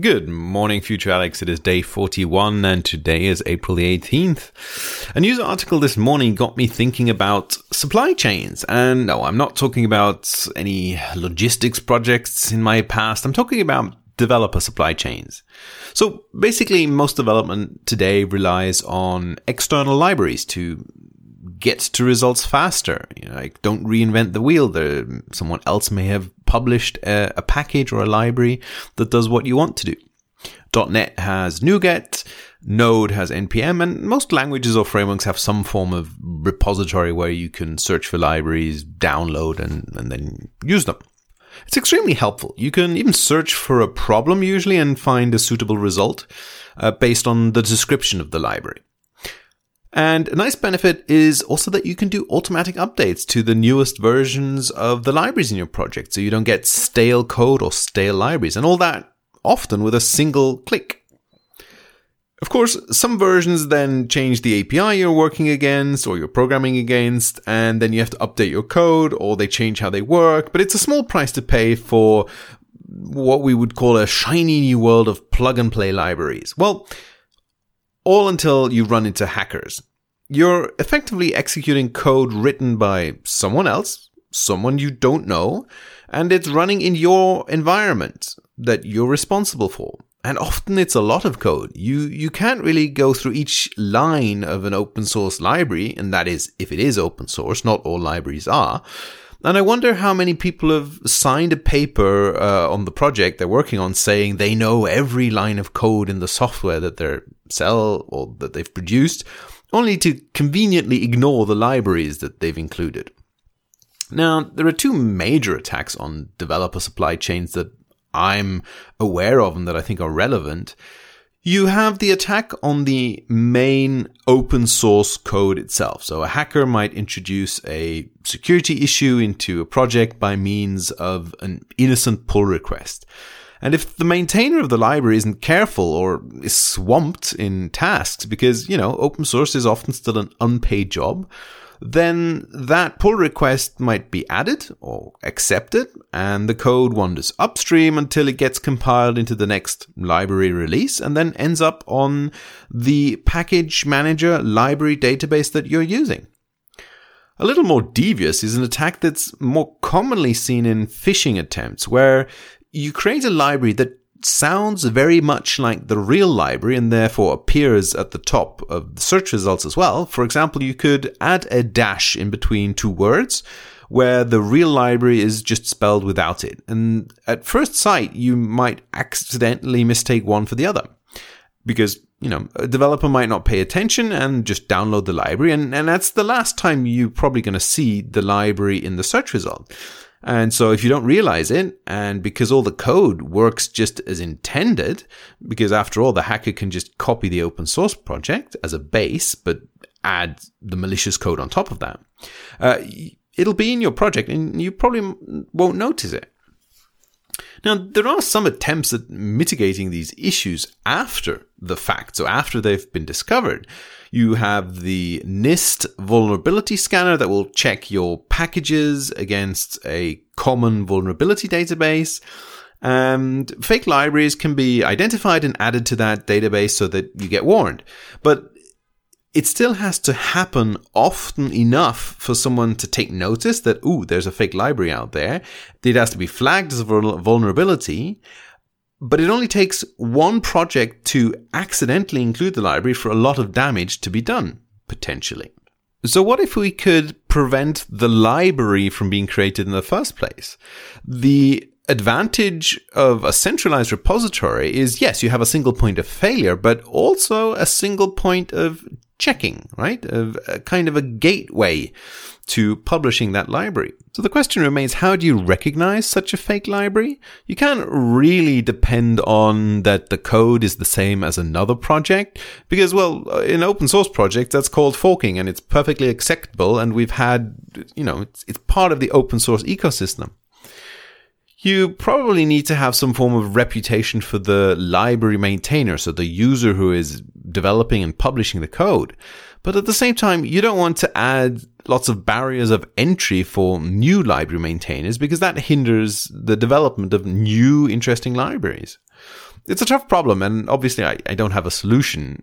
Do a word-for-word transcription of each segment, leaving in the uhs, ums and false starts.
Good morning, future Alex. It is day forty-one and today is April the eighteenth. A news article this morning got me thinking about supply chains. And no, I'm not talking about any logistics projects in my past. I'm talking about developer supply chains. So basically, most development today relies on external libraries to get to results faster. You know, like, don't reinvent the wheel. There, someone else may have published a, a package or a library that does what you want to do. .NET has NuGet, Node has N P M, and most languages or frameworks have some form of repository where you can search for libraries, download, and, and then use them. It's extremely helpful. You can even search for a problem usually and find a suitable result uh, based on the description of the library. And a nice benefit is also that you can do automatic updates to the newest versions of the libraries in your project, so you don't get stale code or stale libraries, and all that often with a single click. Of course, some versions then change the A P I you're working against or you're programming against, and then you have to update your code or they change how they work, but it's a small price to pay for what we would call a shiny new world of plug-and-play libraries. Well, all until you run into hackers. You're effectively executing code written by someone else, someone you don't know, and it's running in your environment that you're responsible for. And often it's a lot of code. You you can't really go through each line of an open source library, and that is if it is open source, not all libraries are. And I wonder how many people have signed a paper uh, on the project they're working on saying they know every line of code in the software that they sell or that they've produced, only to conveniently ignore the libraries that they've included. Now, there are two major attacks on developer supply chains that I'm aware of and that I think are relevant. You have the attack on the main open source code itself. So a hacker might introduce a security issue into a project by means of an innocent pull request. And if the maintainer of the library isn't careful or is swamped in tasks, because, you know, open source is often still an unpaid job, then that pull request might be added or accepted, and the code wanders upstream until it gets compiled into the next library release and then ends up on the package manager library database that you're using. A little more devious is an attack that's more commonly seen in phishing attempts, where you create a library that sounds very much like the real library and therefore appears at the top of the search results as well. For example, you could add a dash in between two words where the real library is just spelled without it. And at first sight, you might accidentally mistake one for the other because, you know, a developer might not pay attention and just download the library. And, and that's the last time you're probably going to see the library in the search result. And so if you don't realize it, and because all the code works just as intended, because after all, the hacker can just copy the open source project as a base, but add the malicious code on top of that, uh, it'll be in your project and you probably won't notice it. Now, there are some attempts at mitigating these issues after the fact, so after they've been discovered. You have the NIST vulnerability scanner that will check your packages against a common vulnerability database. And fake libraries can be identified and added to that database so that you get warned. But it still has to happen often enough for someone to take notice that, ooh, there's a fake library out there. It has to be flagged as a vulnerability, but it only takes one project to accidentally include the library for a lot of damage to be done, potentially. So what if we could prevent the library from being created in the first place? The advantage of a centralized repository is, yes, you have a single point of failure, but also a single point of checking, right? Of a kind of a gateway to publishing that library. So the question remains, how do you recognize such a fake library? You can't really depend on that the code is the same as another project because, well, in open source projects, that's called forking and it's perfectly acceptable. And we've had, you know, it's, it's part of the open source ecosystem. You probably need to have some form of reputation for the library maintainer, so the user who is developing and publishing the code. But at the same time, you don't want to add lots of barriers of entry for new library maintainers because that hinders the development of new interesting libraries. it's a tough problem, and obviously I, I don't have a solution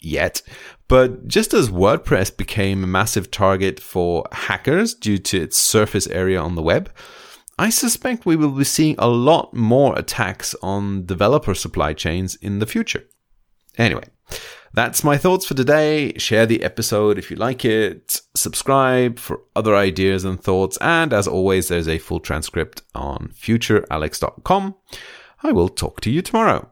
yet. But just as WordPress became a massive target for hackers due to its surface area on the web, I suspect we will be seeing a lot more attacks on developer supply chains in the future. Anyway, that's my thoughts for today. Share the episode if you like it. Subscribe for other ideas and thoughts. And as always, there's a full transcript on future alex dot com. I will talk to you tomorrow.